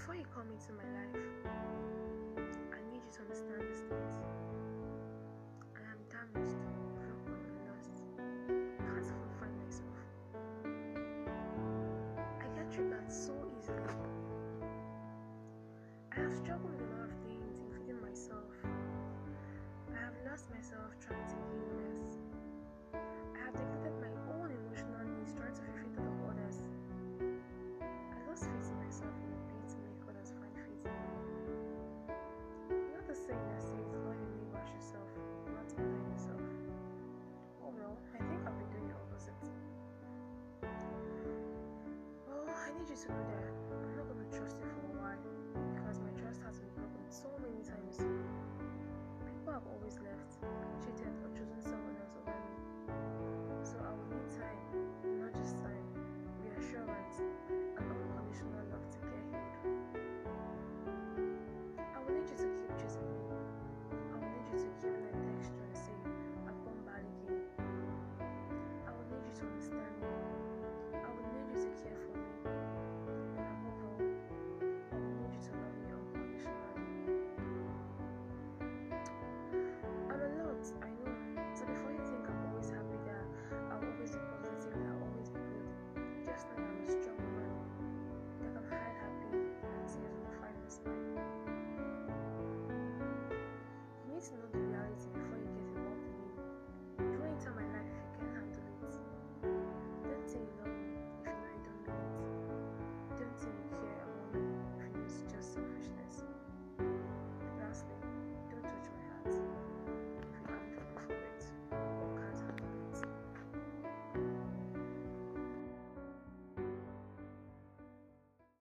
Before you come into my life, I need you to understand this thing. I am damaged, broken, and lost. I can't even find myself. I get triggered so easily. I have struggled with a lot of things, including myself. I have lost myself trying to be honest. I have neglected my own emotional needs, trying to fulfill that of others. I lost faith in myself. I need you to go there.